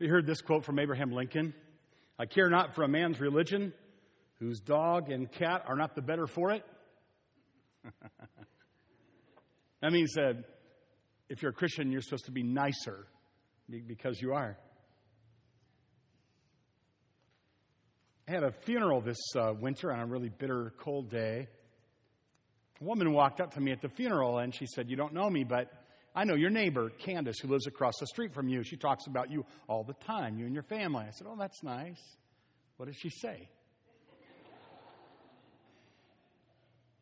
You heard this quote from Abraham Lincoln. I care not for a man's religion whose dog and cat are not the better for it. That means that if you're a Christian, you're supposed to be nicer because you are. I had a funeral this winter on a really bitter, cold day. A woman walked up to me at the funeral and she said, "You don't know me, but I know your neighbor, Candace, who lives across the street from you. She talks about you all the time, you and your family." I said, "Oh, that's nice. What does she say?"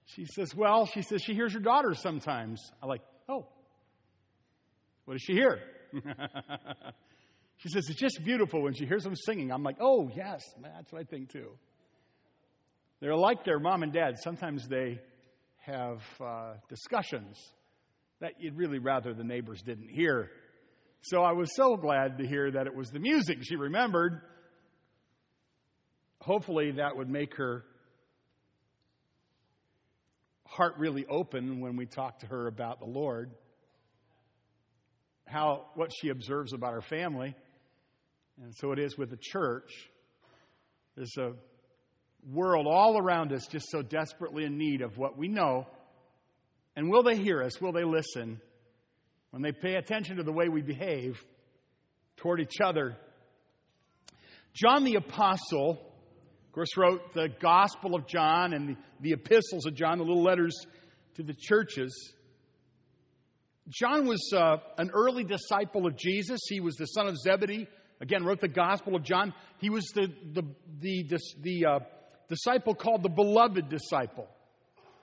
She says, "Well," she says, "she hears your daughter sometimes." I'm like, "Oh, what does she hear?" She says, "It's just beautiful when she hears them singing." I'm like, "Oh, yes, that's what I think too." They're like their mom and dad. Sometimes they have discussions that you'd really rather the neighbors didn't hear. So I was so glad to hear that it was the music she remembered. Hopefully that would make her heart really open when we talk to her about the Lord, what she observes about her family. And so it is with the church. There's a world all around us just so desperately in need of what we know. And will they hear us? Will they listen? When they pay attention to the way we behave toward each other. John the Apostle, of course, wrote the Gospel of John and the epistles of John, the little letters to the churches. John was an early disciple of Jesus. He was the son of Zebedee. Again, wrote the Gospel of John. He was the disciple called the beloved disciple,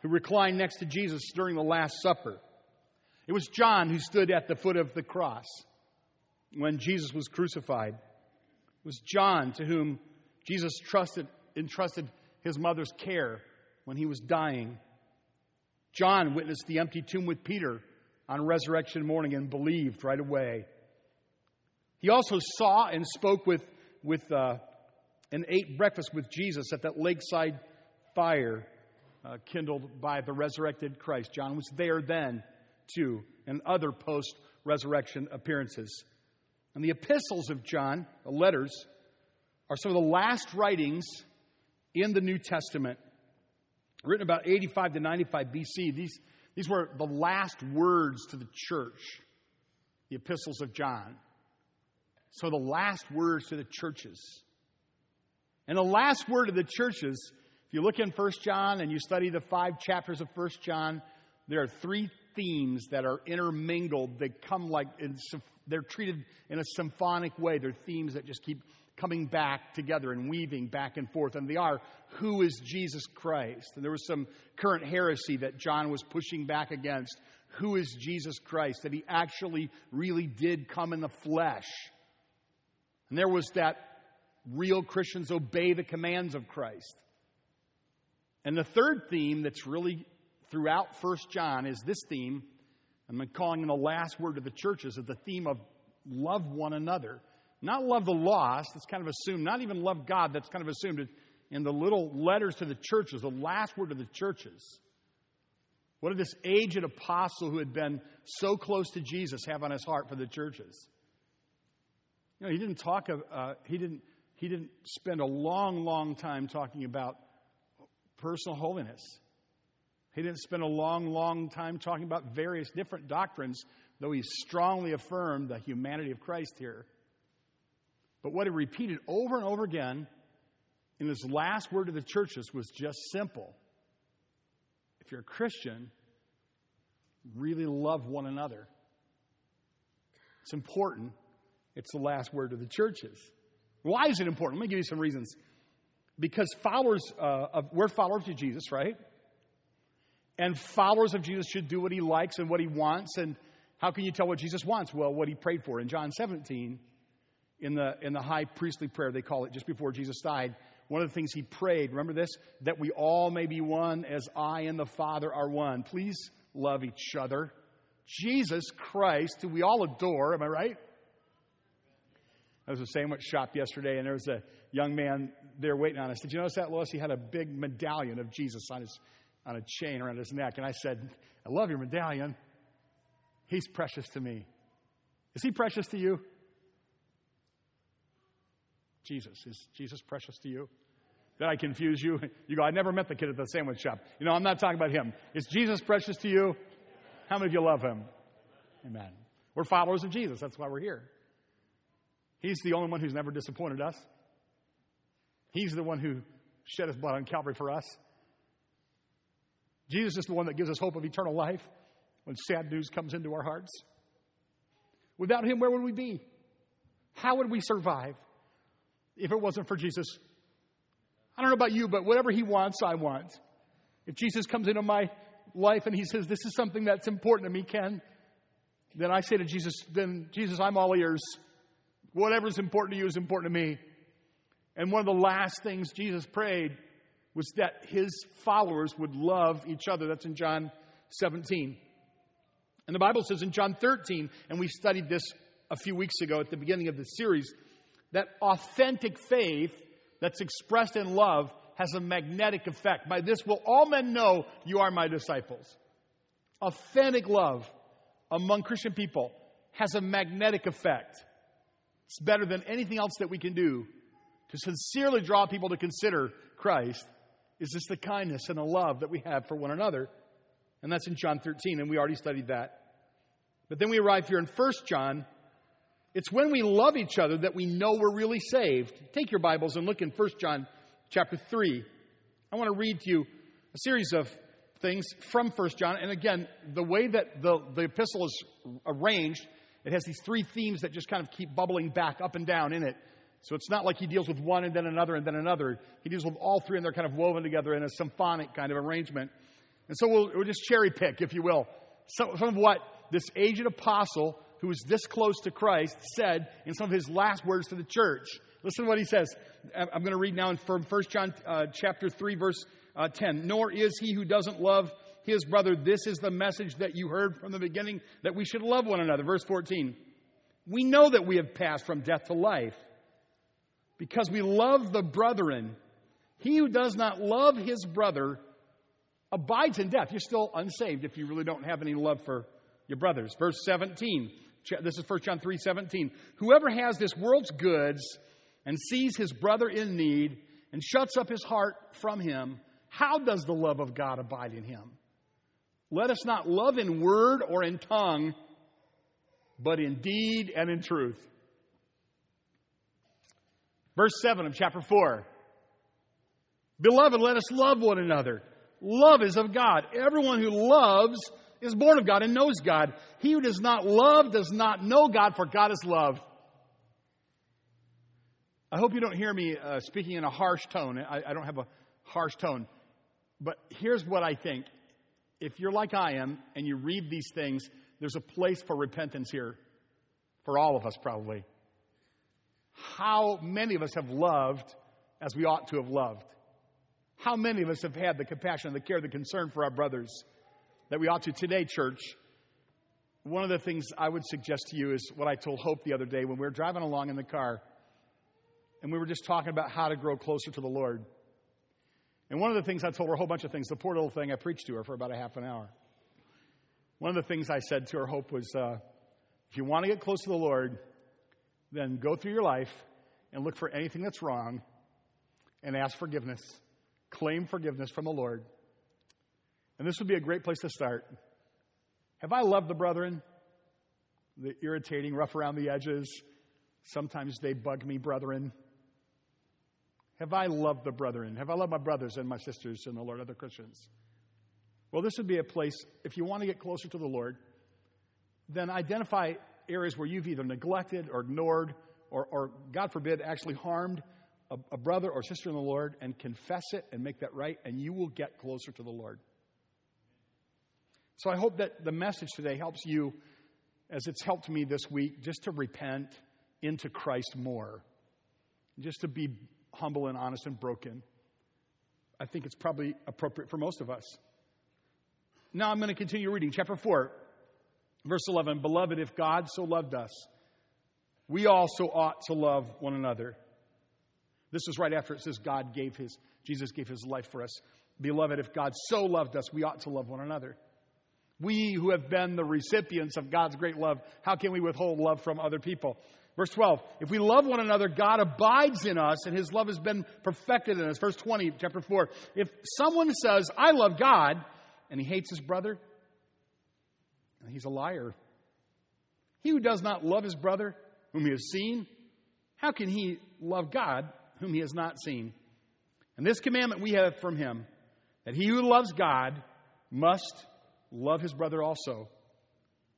who reclined next to Jesus during the Last Supper. It was John who stood at the foot of the cross when Jesus was crucified. It was John to whom Jesus entrusted his mother's care when he was dying. John witnessed the empty tomb with Peter on resurrection morning and believed right away. He also saw and spoke with and ate breakfast with Jesus at that lakeside fire kindled by the resurrected Christ. John was there then, too, and other post-resurrection appearances. And the epistles of John, the letters, are some of the last writings in the New Testament, written about 85 to 95 BC. These were the last words to the church, the epistles of John. So the last words to the churches. And the last word of the churches, if you look in 1 John and you study the 5 chapters of 1 John, there are 3 themes that are intermingled. They come they're treated in a symphonic way. They're themes that just keep coming back together and weaving back and forth. And they are, who is Jesus Christ? And there was some current heresy that John was pushing back against. Who is Jesus Christ? That he actually really did come in the flesh. And there was that real Christians obey the commands of Christ. And the third theme that's really throughout 1 John is this theme. I'm calling it the last word to the churches, is the theme of love one another. Not love the lost, that's kind of assumed. Not even love God, that's kind of assumed. In the little letters to the churches, the last word to the churches. What did this aged apostle who had been so close to Jesus have on his heart for the churches? You know, he didn't spend a long time talking about personal holiness. He didn't spend a long time talking about various different doctrines, though he strongly affirmed the humanity of Christ here. But what he repeated over and over again in his last word to the churches was just simple. If you're a Christian, really love one another. It's important. It's the last word to the churches. Why is it important? Let me give you some reasons. Because we're followers of Jesus, right? And followers of Jesus should do what he likes and what he wants. And how can you tell what Jesus wants? Well, what he prayed for. In John 17, in the high priestly prayer, they call it, just before Jesus died, One of the things he prayed, remember this? That we all may be one as I and the Father are one. Please love each other. Jesus Christ, who we all adore, am I right? I was at a sandwich shop yesterday, and there was a young man there waiting on us. Did you notice that, Lois? He had a big medallion of Jesus on a chain around his neck. And I said, I love your medallion. He's precious to me. Is he precious to you? Jesus. Is Jesus precious to you? Did I confuse you? You go, I never met the kid at the sandwich shop. You know, I'm not talking about him. Is Jesus precious to you? How many of you love him? Amen. We're followers of Jesus. That's why we're here. He's the only one who's never disappointed us. He's the one who shed his blood on Calvary for us. Jesus is the one that gives us hope of eternal life when sad news comes into our hearts. Without him, where would we be? How would we survive if it wasn't for Jesus? I don't know about you, but whatever he wants, I want. If Jesus comes into my life and he says, this is something that's important to me, Ken, then I say to Jesus, then Jesus, I'm all ears. Whatever's important to you is important to me. And one of the last things Jesus prayed was that his followers would love each other. That's in John 17. And the Bible says in John 13, and we studied this a few weeks ago at the beginning of this series, that authentic faith that's expressed in love has a magnetic effect. By this will all men know you are my disciples. Authentic love among Christian people has a magnetic effect. It's better than anything else that we can do to sincerely draw people to consider Christ. Is just the kindness and the love that we have for one another. And that's in John 13, and we already studied that. But then we arrive here in 1 John. It's when we love each other that we know we're really saved. Take your Bibles and look in 1 John chapter 3. I want to read to you a series of things from 1 John. And again, the way that the epistle is arranged, it has these three themes that just kind of keep bubbling back up and down in it. So it's not like he deals with one and then another and then another. He deals with all three, and they're kind of woven together in a symphonic kind of arrangement. And so we'll just cherry pick, if you will, some of what this aged apostle who was this close to Christ said in some of his last words to the church. Listen to what he says. I'm going to read now from 1 John chapter 3, verse 10. Nor is he who doesn't love his brother. This is the message that you heard from the beginning, that we should love one another. Verse 14. We know that we have passed from death to life because we love the brethren. He who does not love his brother abides in death. You're still unsaved if you really don't have any love for your brothers. Verse 17. This is 1 John 3, 17. Whoever has this world's goods and sees his brother in need and shuts up his heart from him, how does the love of God abide in him? Let us not love in word or in tongue, but in deed and in truth. Verse 7 of chapter 4. Beloved, let us love one another. Love is of God. Everyone who loves is born of God and knows God. He who does not love does not know God, for God is love. I hope you don't hear me speaking in a harsh tone. I don't have a harsh tone. But here's what I think. If you're like I am and you read these things, there's a place for repentance here. For all of us, probably. How many of us have loved as we ought to have loved? How many of us have had the compassion, the care, the concern for our brothers that we ought to today, church? One of the things I would suggest to you is what I told Hope the other day when we were driving along in the car, and we were just talking about how to grow closer to the Lord. And one of the things I told her, a whole bunch of things, the poor little thing, I preached to her for about a half an hour. One of the things I said to her, Hope, was, if you want to get close to the Lord, then go through your life and look for anything that's wrong and ask forgiveness. Claim forgiveness from the Lord. And this would be a great place to start. Have I loved the brethren? The irritating, rough around the edges, sometimes they bug me, brethren. Have I loved the brethren? Have I loved my brothers and my sisters in the Lord, other Christians? Well, this would be a place, if you want to get closer to the Lord, then identify areas where you've either neglected or ignored or God forbid, actually harmed a brother or sister in the Lord, and confess it and make that right, and you will get closer to the Lord. So I hope that the message today helps you, as it's helped me this week, just to repent into Christ more, just to be humble and honest and broken, I think it's probably appropriate for most of us. Now I'm going to continue reading. Chapter 4, verse 11. Beloved, if God so loved us, we also ought to love one another. This is right after it says Jesus gave his life for us. Beloved, if God so loved us, we ought to love one another. We who have been the recipients of God's great love, how can we withhold love from other people? Verse 12, if we love one another, God abides in us, and his love has been perfected in us. Verse 20, chapter 4, if someone says, I love God, and he hates his brother, he's a liar. He who does not love his brother, whom he has seen, how can he love God, whom he has not seen? And this commandment we have from him, that he who loves God must love his brother also.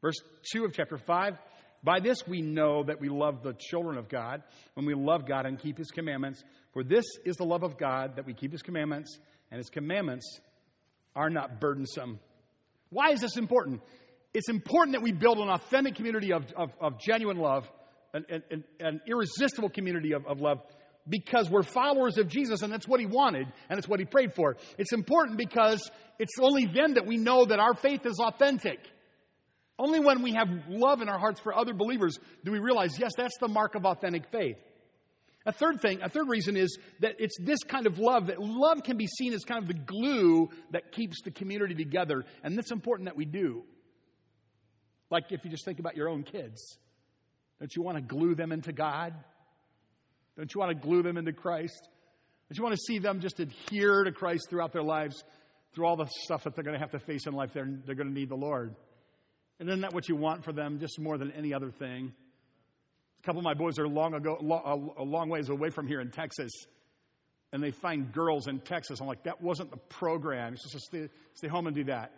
Verse 2 of chapter 5, by this we know that we love the children of God, when we love God and keep his commandments. For this is the love of God, that we keep his commandments, and his commandments are not burdensome. Why is this important? It's important that we build an authentic community of genuine love, an irresistible community of love, because we're followers of Jesus, and that's what he wanted, and it's what he prayed for. It's important because it's only then that we know that our faith is authentic. Only when we have love in our hearts for other believers do we realize, yes, that's the mark of authentic faith. A third reason is that it's this kind of love, that love can be seen as kind of the glue that keeps the community together, and that's important that we do. Like if you just think about your own kids, don't you want to glue them into God? Don't you want to glue them into Christ? Don't you want to see them just adhere to Christ throughout their lives, through all the stuff that they're going to have to face in life? They're going to need the Lord. And isn't that what you want for them, just more than any other thing? A couple of my boys are a long ways away from here in Texas, and they find girls in Texas. I'm like, that wasn't the program. It's just stay home and do that.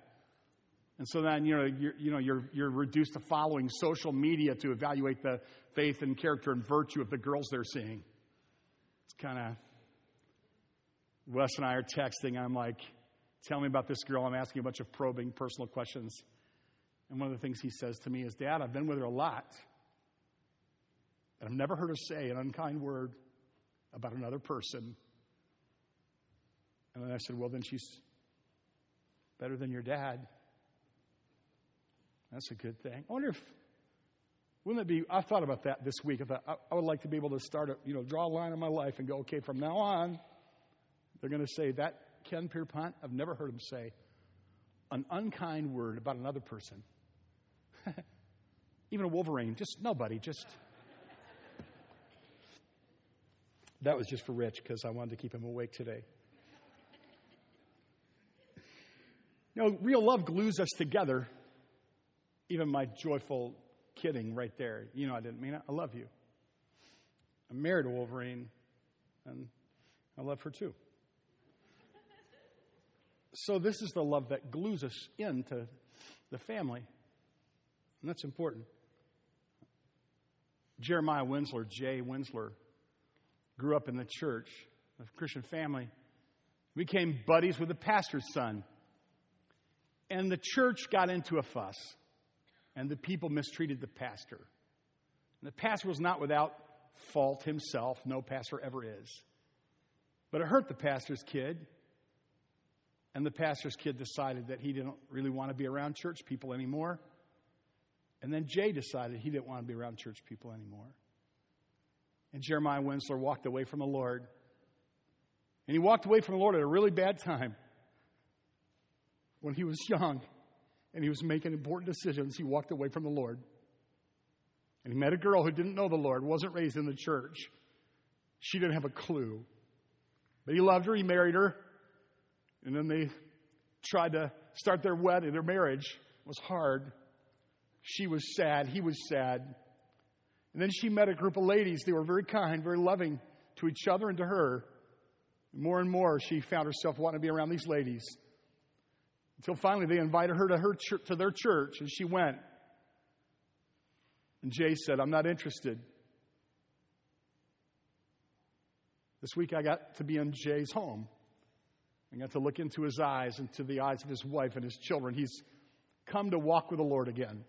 And so then, you're reduced to following social media to evaluate the faith and character and virtue of the girls they're seeing. It's kind of, Wes and I are texting, and I'm like, tell me about this girl. I'm asking a bunch of probing personal questions. And one of the things he says to me is, Dad, I've been with her a lot, and I've never heard her say an unkind word about another person. And then I said, well, then she's better than your dad. That's a good thing. I wonder if, wouldn't it be, I thought about that this week. I thought, I would like to be able to start, draw a line in my life and go, okay, from now on, they're going to say that Ken Pierpont, I've never heard him say an unkind word about another person. Even a Wolverine, just nobody, just. That was just for Rich because I wanted to keep him awake today. Real love glues us together. Even my joyful kidding right there. I didn't mean it. I love you. I'm married to Wolverine, and I love her too. So this is the love that glues us into the family, and that's important. Jeremiah Winsler, Jay Winsler, grew up in the church, a Christian family. We became buddies with the pastor's son, and the church got into a fuss. And the people mistreated the pastor. And the pastor was not without fault himself. No pastor ever is. But it hurt the pastor's kid. And the pastor's kid decided that he didn't really want to be around church people anymore. And then Jay decided he didn't want to be around church people anymore. And Jeremiah Winsler walked away from the Lord. And he walked away from the Lord at a really bad time. When he was young, and he was making important decisions, he walked away from the Lord. And he met a girl who didn't know the Lord, wasn't raised in the church. She didn't have a clue. But he loved her, he married her. And then they tried to start their marriage. It was hard. She was sad, he was sad. And then she met a group of ladies. They were very kind, very loving to each other and to her. More and more, she found herself wanting to be around these ladies. Until finally they invited her to their church, and she went. And Jay said, I'm not interested. This week I got to be in Jay's home. I got to look into his eyes, into the eyes of his wife and his children. He's come to walk with the Lord again.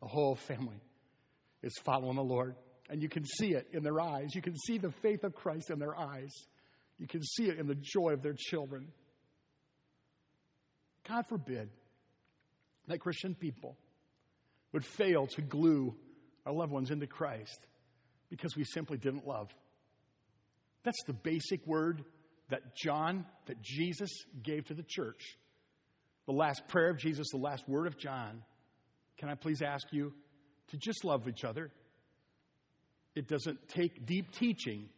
The whole family is following the Lord. And you can see it in their eyes. You can see the faith of Christ in their eyes. You can see it in the joy of their children. God forbid that Christian people would fail to glue our loved ones into Christ because we simply didn't love. That's the basic word that John, that Jesus gave to the church. The last prayer of Jesus, the last word of John. Can I please ask you to just love each other? It doesn't take deep teaching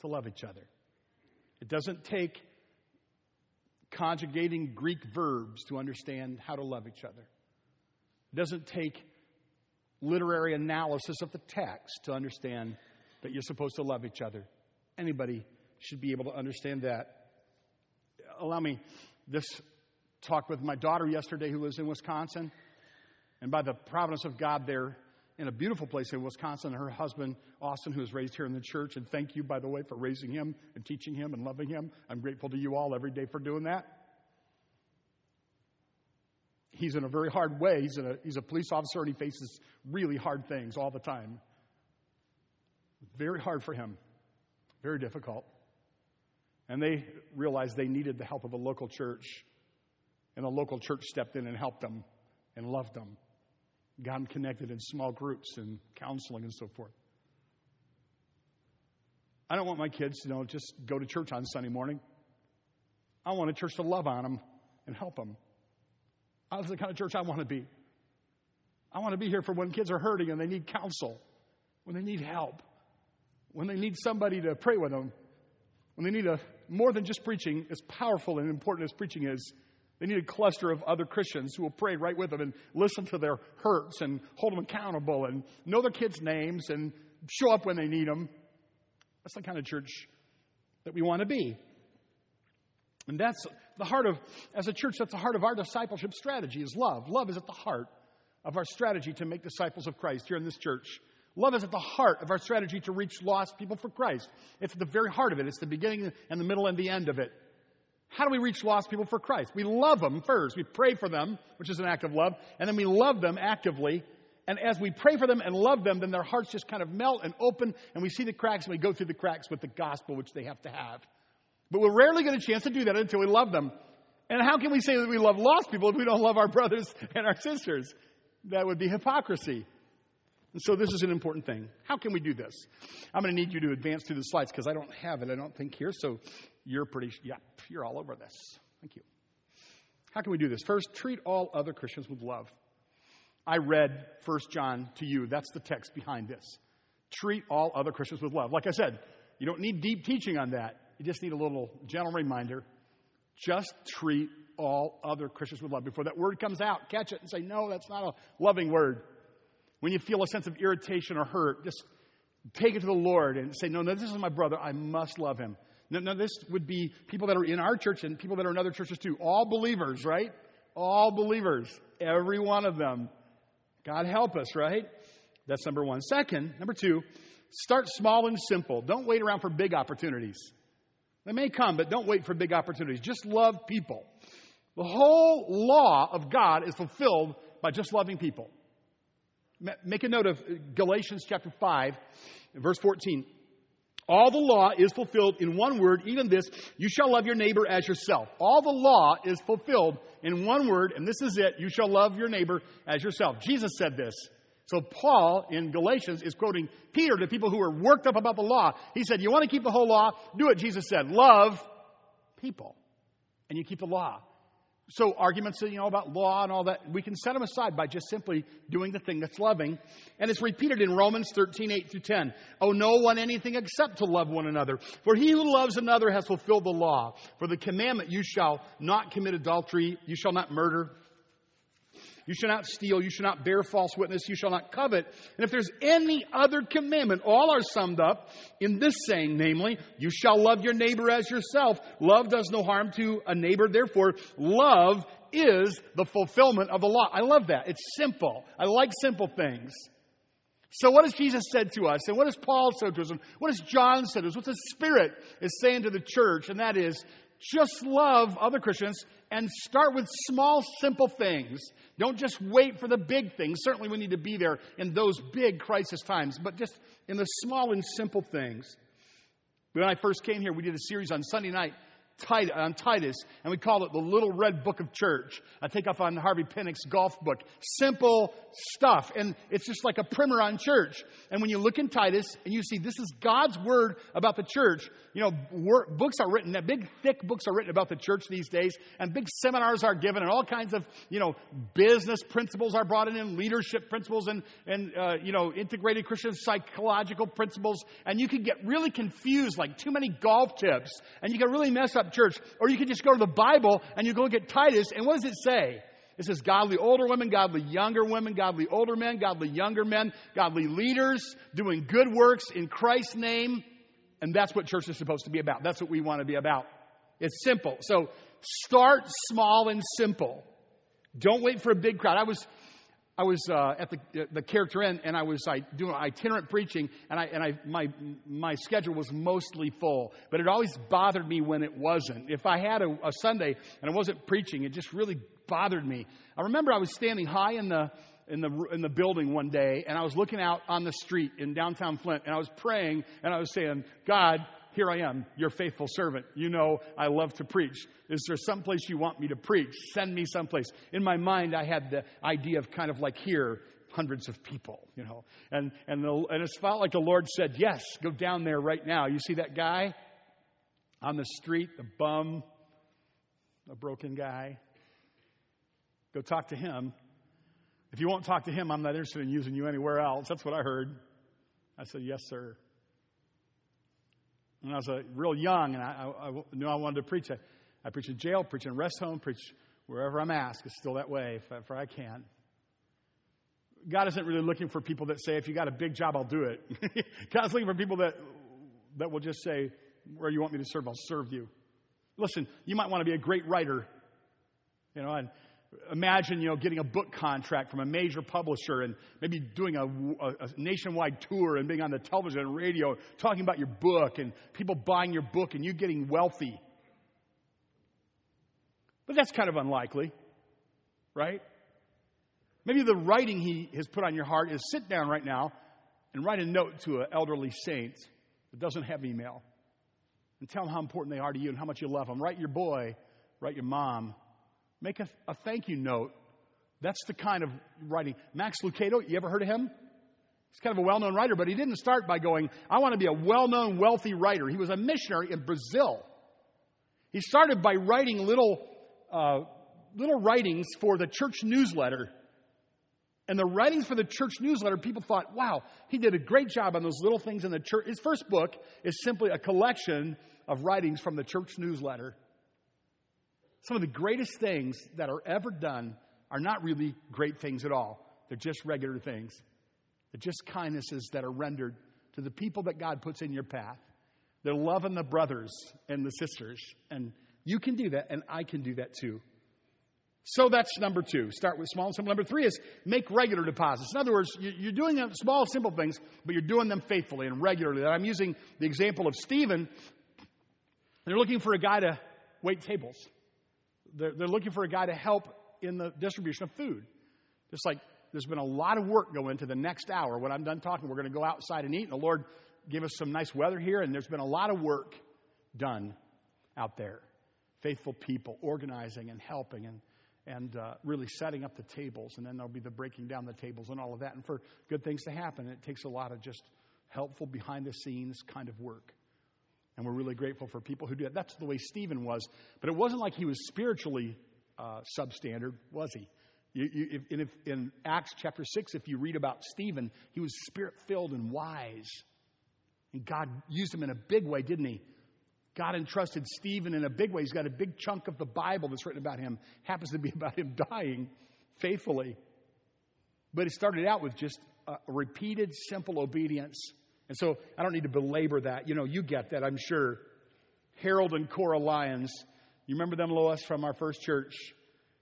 to love each other. It doesn't take conjugating Greek verbs to understand how to love each other. It doesn't take literary analysis of the text to understand that you're supposed to love each other. Anybody should be able to understand that. Allow me this talk with my daughter yesterday, who lives in Wisconsin. And by the providence of God, there in a beautiful place in Wisconsin, her husband, Austin, who is raised here in the church. And thank you, by the way, for raising him and teaching him and loving him. I'm grateful to you all every day for doing that. He's in a very hard way. He's a police officer, and he faces really hard things all the time. Very hard for him. Very difficult. And they realized they needed the help of a local church. And the local church stepped in and helped them and loved them. Got them connected in small groups and counseling and so forth. I don't want my kids to just go to church on Sunday morning. I want a church to love on them and help them. That's the kind of church I want to be. I want to be here for when kids are hurting and they need counsel, when they need help, when they need somebody to pray with them, when they need more than just preaching, as powerful and important as preaching is. They need a cluster of other Christians who will pray right with them and listen to their hurts and hold them accountable and know their kids' names and show up when they need them. That's the kind of church that we want to be. And that's the heart of, as a church, that's the heart of our discipleship strategy is love. Love is at the heart of our strategy to make disciples of Christ here in this church. Love is at the heart of our strategy to reach lost people for Christ. It's at the very heart of it. It's the beginning and the middle and the end of it. How do we reach lost people for Christ? We love them first. We pray for them, which is an act of love, and then we love them actively. And as we pray for them and love them, then their hearts just kind of melt and open, and we see the cracks, and we go through the cracks with the gospel, which they have to have. But we'll rarely get a chance to do that until we love them. And how can we say that we love lost people if we don't love our brothers and our sisters? That would be hypocrisy. And so this is an important thing. How can we do this? I'm going to need you to advance through the slides because I don't have it, I don't think, here. So you're all over this. Thank you. How can we do this? First, treat all other Christians with love. I read 1 John to you. That's the text behind this. Treat all other Christians with love. Like I said, you don't need deep teaching on that. You just need a little gentle reminder. Just treat all other Christians with love. Before that word comes out, catch it and say, no, that's not a loving word. When you feel a sense of irritation or hurt, just take it to the Lord and say, no, this is my brother. I must love him. No, this would be people that are in our church and people that are in other churches too. All believers, right? All believers. Every one of them. God help us, right? That's number one. Second, number two, start small and simple. Don't wait around for big opportunities. They may come, but don't wait for big opportunities. Just love people. The whole law of God is fulfilled by just loving people. Make a note of Galatians chapter 5, verse 14. All the law is fulfilled in one word, even this, you shall love your neighbor as yourself. All the law is fulfilled in one word, and this is it, you shall love your neighbor as yourself. Jesus said this. So Paul in Galatians is quoting Peter to people who are worked up about the law. He said, you want to keep the whole law? Do it, Jesus said. Love people, and you keep the law. So arguments about law and all that, we can set them aside by just simply doing the thing that's loving. And it's repeated in Romans 13, 8 through 10. Owe no one anything except to love one another. For he who loves another has fulfilled the law. For the commandment, you shall not commit adultery, you shall not murder, you shall not steal, you shall not bear false witness, you shall not covet. And if there's any other commandment, all are summed up in this saying, namely, you shall love your neighbor as yourself. Love does no harm to a neighbor. Therefore, love is the fulfillment of the law. I love that. It's simple. I like simple things. So what has Jesus said to us? And what has Paul said to us? And what has John said to us? What the Spirit is saying to the church? And that is, Just love other Christians and start with small, simple things. Don't just wait for the big things. Certainly we need to be there in those big crisis times, but just in the small and simple things. When I first came here, we did a series on Sunday night on Titus, and we called it The Little Red Book of Church. I take off on Harvey Pinnock's golf book. Simple stuff, and it's just like a primer on church. And when you look in Titus, and you see this is God's word about the church, you know, books are written, big, thick books are written about the church these days, and big seminars are given, and all kinds of, you know, business principles are brought in, and leadership principles, and you know, integrated Christian psychological principles, and you can get really confused, like too many golf tips, and you can really mess up church. Or you could just go to the Bible and you go look at Titus, and what does it say? It says godly older women, godly younger women, godly older men, godly younger men, godly leaders, doing good works in Christ's name. And that's what church is supposed to be about. That's what we want to be about. It's simple. So start small and simple. Don't wait for a big crowd. I was at the character end, and I was doing itinerant preaching, and my schedule was mostly full. But it always bothered me when it wasn't. If I had a Sunday and I wasn't preaching, it just really bothered me. I remember I was standing high in the building one day, and I was looking out on the street in downtown Flint, and I was praying, and I was saying, God, here I am, your faithful servant. You know I love to preach. Is there someplace you want me to preach? Send me someplace. In my mind, I had the idea of kind of like here, hundreds of people, you know. And it felt like the Lord said, yes, go down there right now. You see that guy on the street, the bum, a broken guy? Go talk to him. If you won't talk to him, I'm not interested in using you anywhere else. That's what I heard. I said, yes, sir. When I was real young, and I knew I wanted to preach. I preach in jail, preach in rest home, preach wherever I'm asked. It's still that way, if I can. God isn't really looking for people that say, if you got a big job, I'll do it. God's looking for people that will just say, where you want me to serve, I'll serve you. Listen, you might want to be a great writer, you know, and imagine, you know, getting a book contract from a major publisher and maybe doing a nationwide tour and being on the television and radio talking about your book and people buying your book and you getting wealthy. But that's kind of unlikely, right? Maybe the writing he has put on your heart is sit down right now and write a note to an elderly saint that doesn't have email and tell them how important they are to you and how much you love them. Write your boy, write your mom. Make a thank you note. That's the kind of writing. Max Lucado, you ever heard of him? He's kind of a well-known writer, but he didn't start by going, I want to be a well-known, wealthy writer. He was a missionary in Brazil. He started by writing little writings for the church newsletter. And the writings for the church newsletter, people thought, wow, he did a great job on those little things in the church. His first book is simply a collection of writings from the church newsletter. Some of the greatest things that are ever done are not really great things at all. They're just regular things. They're just kindnesses that are rendered to the people that God puts in your path. They're loving the brothers and the sisters. And you can do that, and I can do that too. So that's number two. Start with small and simple. Number three is make regular deposits. In other words, you're doing small, simple things, but you're doing them faithfully and regularly. I'm using the example of Stephen. They're looking for a guy to wait tables. They're looking for a guy to help in the distribution of food. Just like there's been a lot of work going into the next hour. When I'm done talking, we're going to go outside and eat. And the Lord gave us some nice weather here. And there's been a lot of work done out there. Faithful people organizing and helping and really setting up the tables. And then there'll be the breaking down the tables and all of that. And for good things to happen, it takes a lot of just helpful behind-the-scenes kind of work. And we're really grateful for people who do that. That's the way Stephen was. But it wasn't like he was spiritually substandard, was he? In Acts chapter 6, if you read about Stephen, he was spirit-filled and wise. And God used him in a big way, didn't he? God entrusted Stephen in a big way. He's got a big chunk of the Bible that's written about him. Happens to be about him dying faithfully. But it started out with just a repeated, simple obedience. And so I don't need to belabor that. You know, you get that, I'm sure. Harold and Cora Lyons. You remember them, Lois, from our first church?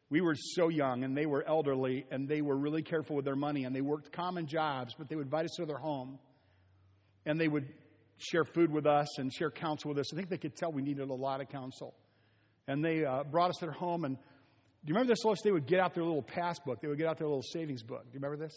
We were so young, and they were elderly, and they were really careful with their money, and they worked common jobs, but they would invite us to their home, and they would share food with us and share counsel with us. I think they could tell we needed a lot of counsel. and they brought us to their home. And do you remember this, Lois? They would get out their little passbook. They would get out their little savings book. Do you remember this?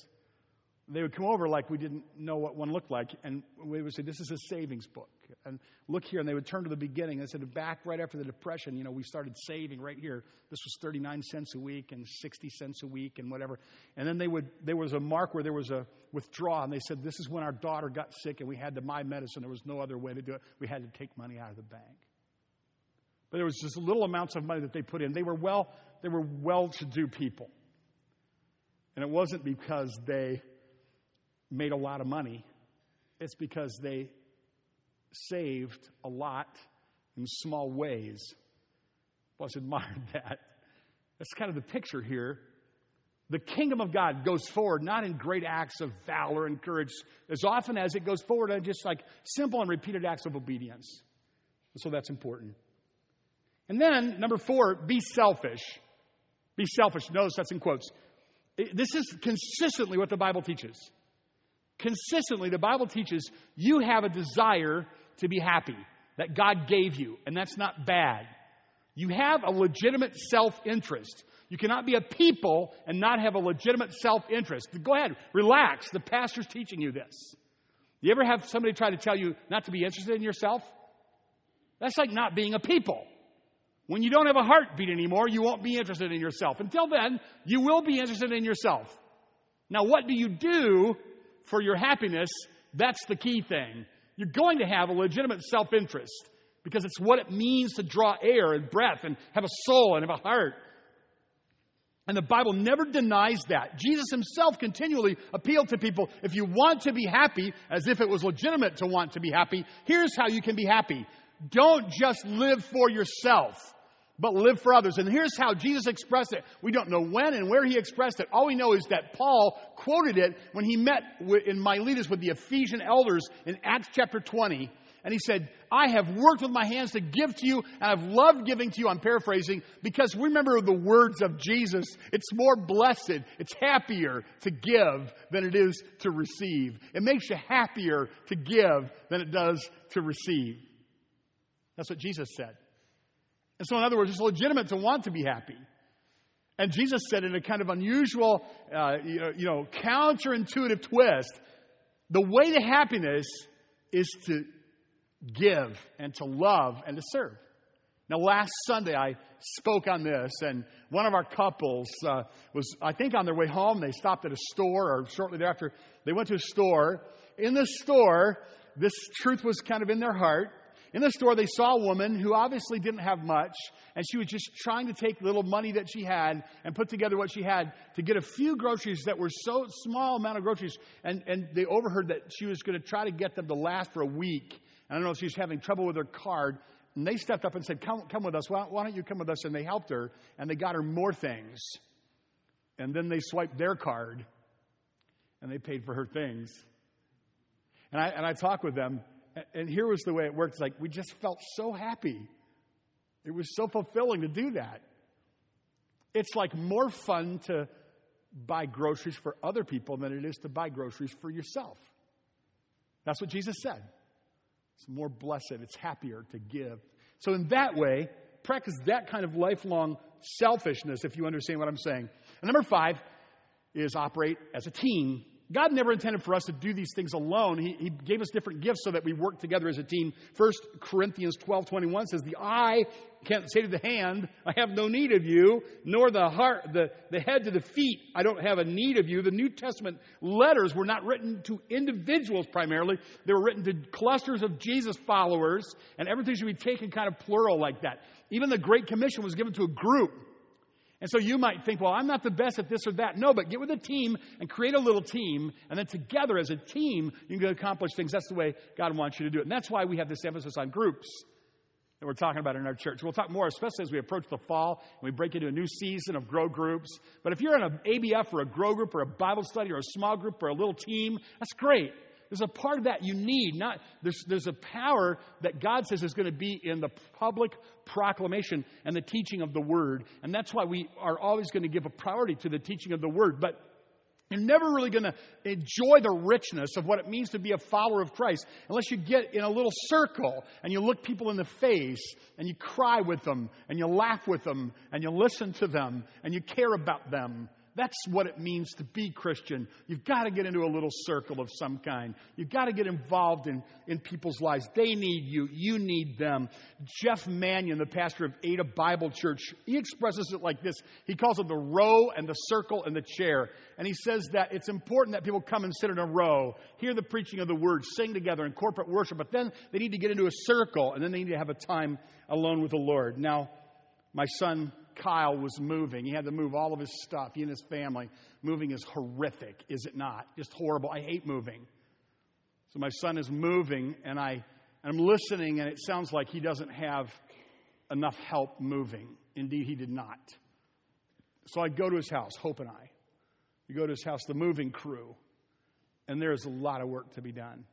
They would come over like we didn't know what one looked like, and we would say, this is a savings book. And look here, and they would turn to the beginning. They said, back right after the Depression, you know, we started saving right here. This was 39 cents a week and 60 cents a week and whatever. And then there was a mark where there was a withdrawal, and they said, this is when our daughter got sick and we had to buy medicine. There was no other way to do it. We had to take money out of the bank. But there was just little amounts of money that they put in. They were well-to-do people. And it wasn't because they made a lot of money. It's because they saved a lot in small ways. Plus, admired that. That's kind of the picture here. The kingdom of God goes forward, not in great acts of valor and courage, as often as it goes forward in just like simple and repeated acts of obedience. So that's important. And then, number 4, be selfish. Be selfish. Notice that's in quotes. This is consistently what the Bible teaches. Consistently, the Bible teaches you have a desire to be happy that God gave you, and that's not bad. You have a legitimate self-interest. You cannot be a people and not have a legitimate self-interest. Go ahead, relax. The pastor's teaching you this. You ever have somebody try to tell you not to be interested in yourself? That's like not being a people. When you don't have a heartbeat anymore, you won't be interested in yourself. Until then, you will be interested in yourself. Now, what do you do for your happiness? That's the key thing. You're going to have a legitimate self-interest because it's what it means to draw air and breath and have a soul and have a heart. And the Bible never denies that. Jesus himself continually appealed to people, if you want to be happy, as if it was legitimate to want to be happy, here's how you can be happy. Don't just live for yourself, but live for others. And here's how Jesus expressed it. We don't know when and where he expressed it. All we know is that Paul quoted it when he met in Miletus with the Ephesian elders in Acts chapter 20. And he said, I have worked with my hands to give to you, and I've loved giving to you. I'm paraphrasing, because remember the words of Jesus. It's more blessed, it's happier to give than it is to receive. It makes you happier to give than it does to receive. That's what Jesus said. And so, in other words, it's legitimate to want to be happy. And Jesus said in a kind of unusual, counterintuitive twist, the way to happiness is to give and to love and to serve. Now, last Sunday, I spoke on this, and one of our couples was, I think, on their way home. They stopped at a store, or shortly thereafter, they went to a store. In the store, this truth was kind of in their heart. In the store, they saw a woman who obviously didn't have much, and she was just trying to take little money that she had and put together what she had to get a few groceries that were so small amount of groceries. And they overheard that she was going to try to get them to last for a week. And I don't know if she was having trouble with her card. And they stepped up and said, come with us. Why don't you come with us? And they helped her, and they got her more things. And then they swiped their card, and they paid for her things. And I talked with them. And here was the way it worked. It's like, we just felt so happy. It was so fulfilling to do that. It's like more fun to buy groceries for other people than it is to buy groceries for yourself. That's what Jesus said. It's more blessed. It's happier to give. So in that way, practice that kind of lifelong selfishness, if you understand what I'm saying. And number 5 is operate as a team. God never intended for us to do these things alone. He gave us different gifts so that we work together as a team. 1 Corinthians 12:21 says, the eye can't say to the hand, I have no need of you, nor the heart, the head to the feet, I don't have a need of you. The New Testament letters were not written to individuals primarily. They were written to clusters of Jesus followers, and everything should be taken kind of plural like that. Even the Great Commission was given to a group. And so you might think, well, I'm not the best at this or that. No, but get with a team and create a little team. And then together as a team, you can accomplish things. That's the way God wants you to do it. And that's why we have this emphasis on groups that we're talking about in our church. We'll talk more, especially as we approach the fall and we break into a new season of grow groups. But if you're in an ABF or a grow group or a Bible study or a small group or a little team, that's great. There's a part of that you need. There's a power that God says is going to be in the public proclamation and the teaching of the Word. And that's why we are always going to give a priority to the teaching of the Word. But You're never really going to enjoy the richness of what it means to be a follower of Christ unless you get in a little circle and you look people in the face and you cry with them and you laugh with them and you listen to them and you care about them. That's what it means to be Christian. You've got to get into a little circle of some kind. You've got to get involved in people's lives. They need you. You need them. Jeff Manion, the pastor of Ada Bible Church, he expresses it like this. He calls it the row and the circle and the chair. And he says that it's important that people come and sit in a row, hear the preaching of the word, sing together in corporate worship, but then they need to get into a circle, and then they need to have a time alone with the Lord. Now, my son Kyle was moving. He had to move all of his stuff. He and his family. Moving is horrific, is it not? Just horrible. I hate moving. So my son is moving, and I'm listening, and it sounds like he doesn't have enough help moving. Indeed, he did not. So I go to his house, Hope and I. We go to his house, the moving crew, and there is a lot of work to be done.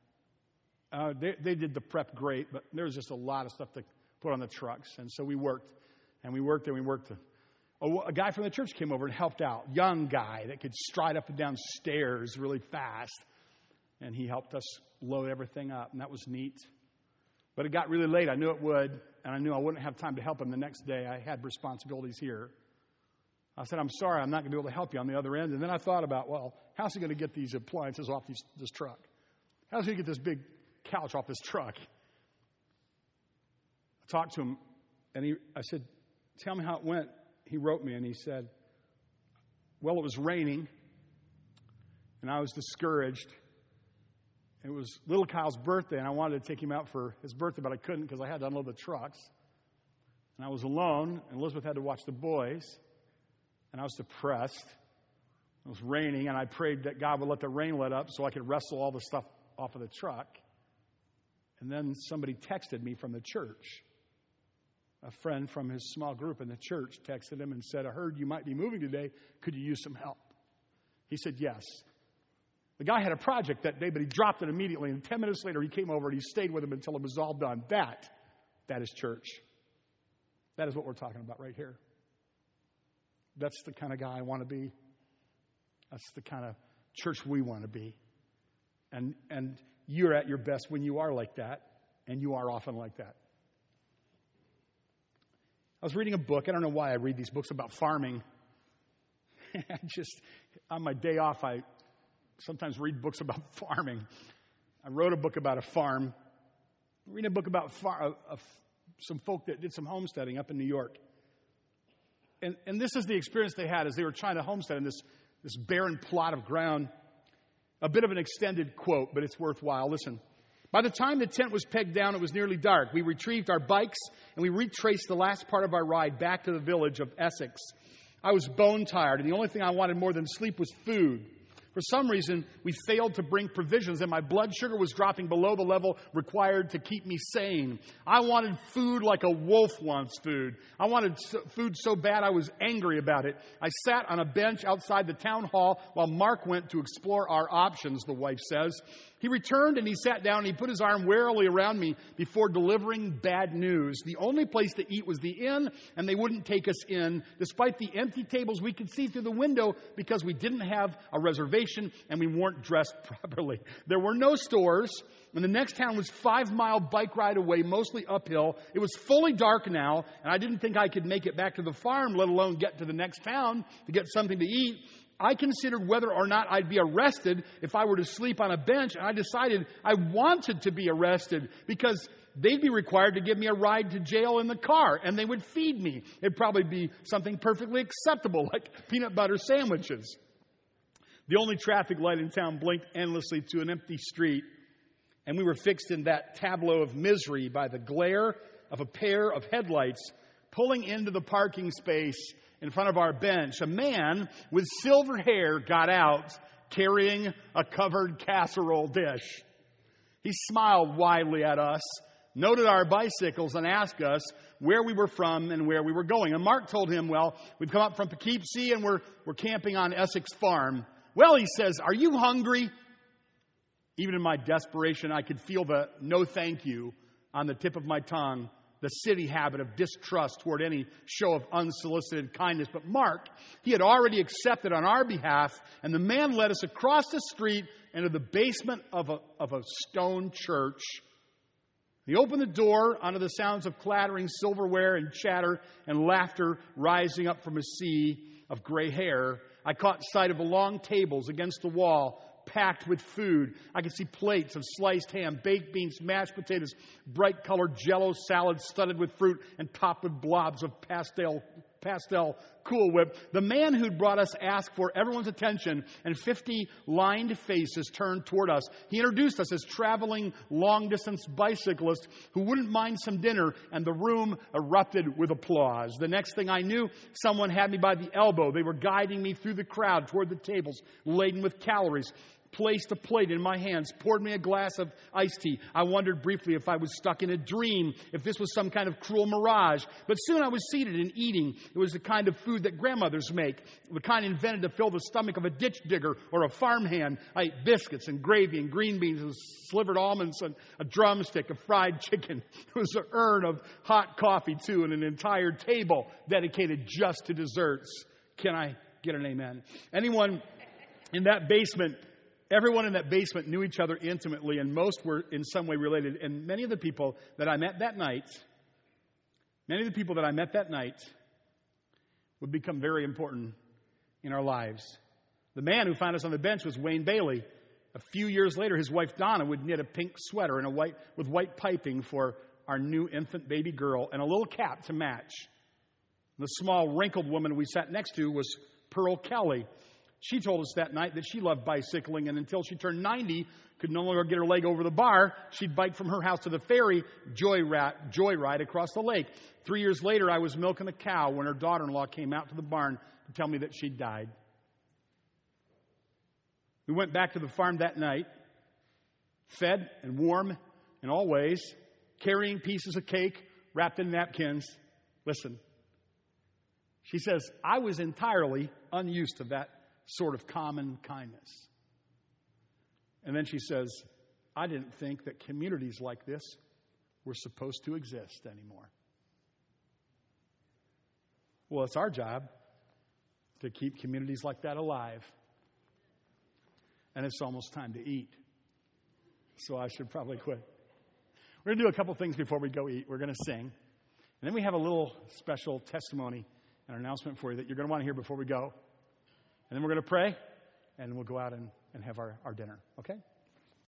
They did the prep great, but there was just a lot of stuff to put on the trucks, and so we worked. And we worked and we worked. A guy from the church came over and helped out. Young guy that could stride up and down stairs really fast. And he helped us load everything up. And that was neat. But it got really late. I knew it would. And I knew I wouldn't have time to help him the next day. I had responsibilities here. I said, I'm sorry, I'm not going to be able to help you on the other end. And then I thought about, well, how's he going to get these appliances off this truck? How's he going to get this big couch off this truck? I talked to him. And I said, tell me how it went. He wrote me and he said, well, it was raining and I was discouraged. It was little Kyle's birthday and I wanted to take him out for his birthday, but I couldn't because I had to unload the trucks. And I was alone and Elizabeth had to watch the boys and I was depressed. It was raining and I prayed that God would let the rain let up so I could wrestle all the stuff off of the truck. And then somebody texted me from the church. A friend from his small group in the church texted him and said, I heard you might be moving today. Could you use some help? He said, yes. The guy had a project that day, but he dropped it immediately. And 10 minutes later, he came over and he stayed with him until it was all done. That is church. That is what we're talking about right here. That's the kind of guy I want to be. That's the kind of church we want to be. And you're at your best when you are like that. And you are often like that. I was reading a book. I don't know why I read these books about farming. I just, on my day off, I sometimes read books about farming. I wrote a book about a farm. I'm reading a book about some folk that did some homesteading up in New York. And this is the experience they had as they were trying to homestead in this barren plot of ground. A bit of an extended quote, but it's worthwhile. Listen. By the time the tent was pegged down, it was nearly dark. We retrieved our bikes, and we retraced the last part of our ride back to the village of Essex. I was bone tired, and the only thing I wanted more than sleep was food. For some reason, we failed to bring provisions, and my blood sugar was dropping below the level required to keep me sane. I wanted food like a wolf wants food. I wanted food so bad I was angry about it. I sat on a bench outside the town hall while Mark went to explore our options, the wife says. He returned and he sat down and he put his arm warily around me before delivering bad news. The only place to eat was the inn, and they wouldn't take us in, despite the empty tables we could see through the window because we didn't have a reservation and we weren't dressed properly. There were no stores, and the next town was 5-mile bike ride away, mostly uphill. It was fully dark now, and I didn't think I could make it back to the farm, let alone get to the next town to get something to eat. I considered whether or not I'd be arrested if I were to sleep on a bench, and I decided I wanted to be arrested because they'd be required to give me a ride to jail in the car, and they would feed me. It'd probably be something perfectly acceptable, like peanut butter sandwiches. The only traffic light in town blinked endlessly to an empty street, and we were fixed in that tableau of misery by the glare of a pair of headlights pulling into the parking space in front of our bench. A man with silver hair got out carrying a covered casserole dish. He smiled widely at us, noted our bicycles, and asked us where we were from and where we were going. And Mark told him, well, we've come up from Poughkeepsie and we're camping on Essex Farm. Well, he says, are you hungry? Even in my desperation, I could feel the no thank you on the tip of my tongue. the city habit of distrust toward any show of unsolicited kindness. But Mark, he had already accepted on our behalf, and the man led us across the street into the basement of a stone church. He opened the door onto the sounds of clattering silverware and chatter and laughter rising up from a sea of gray hair. I caught sight of the long tables against the wall, packed with food. I could see plates of sliced ham, baked beans, mashed potatoes, bright-colored Jell-O salad studded with fruit and topped with blobs of pastel Cool Whip. The man who'd brought us asked for everyone's attention, and 50 lined faces turned toward us. He introduced us as traveling long-distance bicyclists who wouldn't mind some dinner, and the room erupted with applause. The next thing I knew, someone had me by the elbow. They were guiding me through the crowd toward the tables laden with calories, placed a plate in my hands, poured me a glass of iced tea. I wondered briefly if I was stuck in a dream, if this was some kind of cruel mirage. But soon I was seated and eating. It was the kind of food that grandmothers make, the kind invented to fill the stomach of a ditch digger or a farmhand. I ate biscuits and gravy and green beans and slivered almonds and a drumstick of fried chicken. It was an urn of hot coffee, too, and an entire table dedicated just to desserts. Can I get an amen? Everyone in that basement knew each other intimately, and most were in some way related. And many of the people that I met that night would become very important in our lives. The man who found us on the bench was Wayne Bailey. A few years later, his wife Donna would knit a pink sweater and with white piping for our new infant baby girl and a little cap to match. The small, wrinkled woman we sat next to was Pearl Kelly. She told us that night that she loved bicycling, and until she turned 90, could no longer get her leg over the bar. She'd bike from her house to the ferry, joyride across the lake. 3 years later, I was milking a cow when her daughter-in-law came out to the barn to tell me that she'd died. We went back to the farm that night, fed and warm in all ways, carrying pieces of cake wrapped in napkins. Listen, she says, I was entirely unused to that sort of common kindness. And then she says, I didn't think that communities like this were supposed to exist anymore. Well, it's our job to keep communities like that alive. And it's almost time to eat. So I should probably quit. We're going to do a couple things before we go eat. We're going to sing. And then we have a little special testimony and announcement for you that you're going to want to hear before we go. And then we're going to pray, and we'll go out and have our dinner, okay?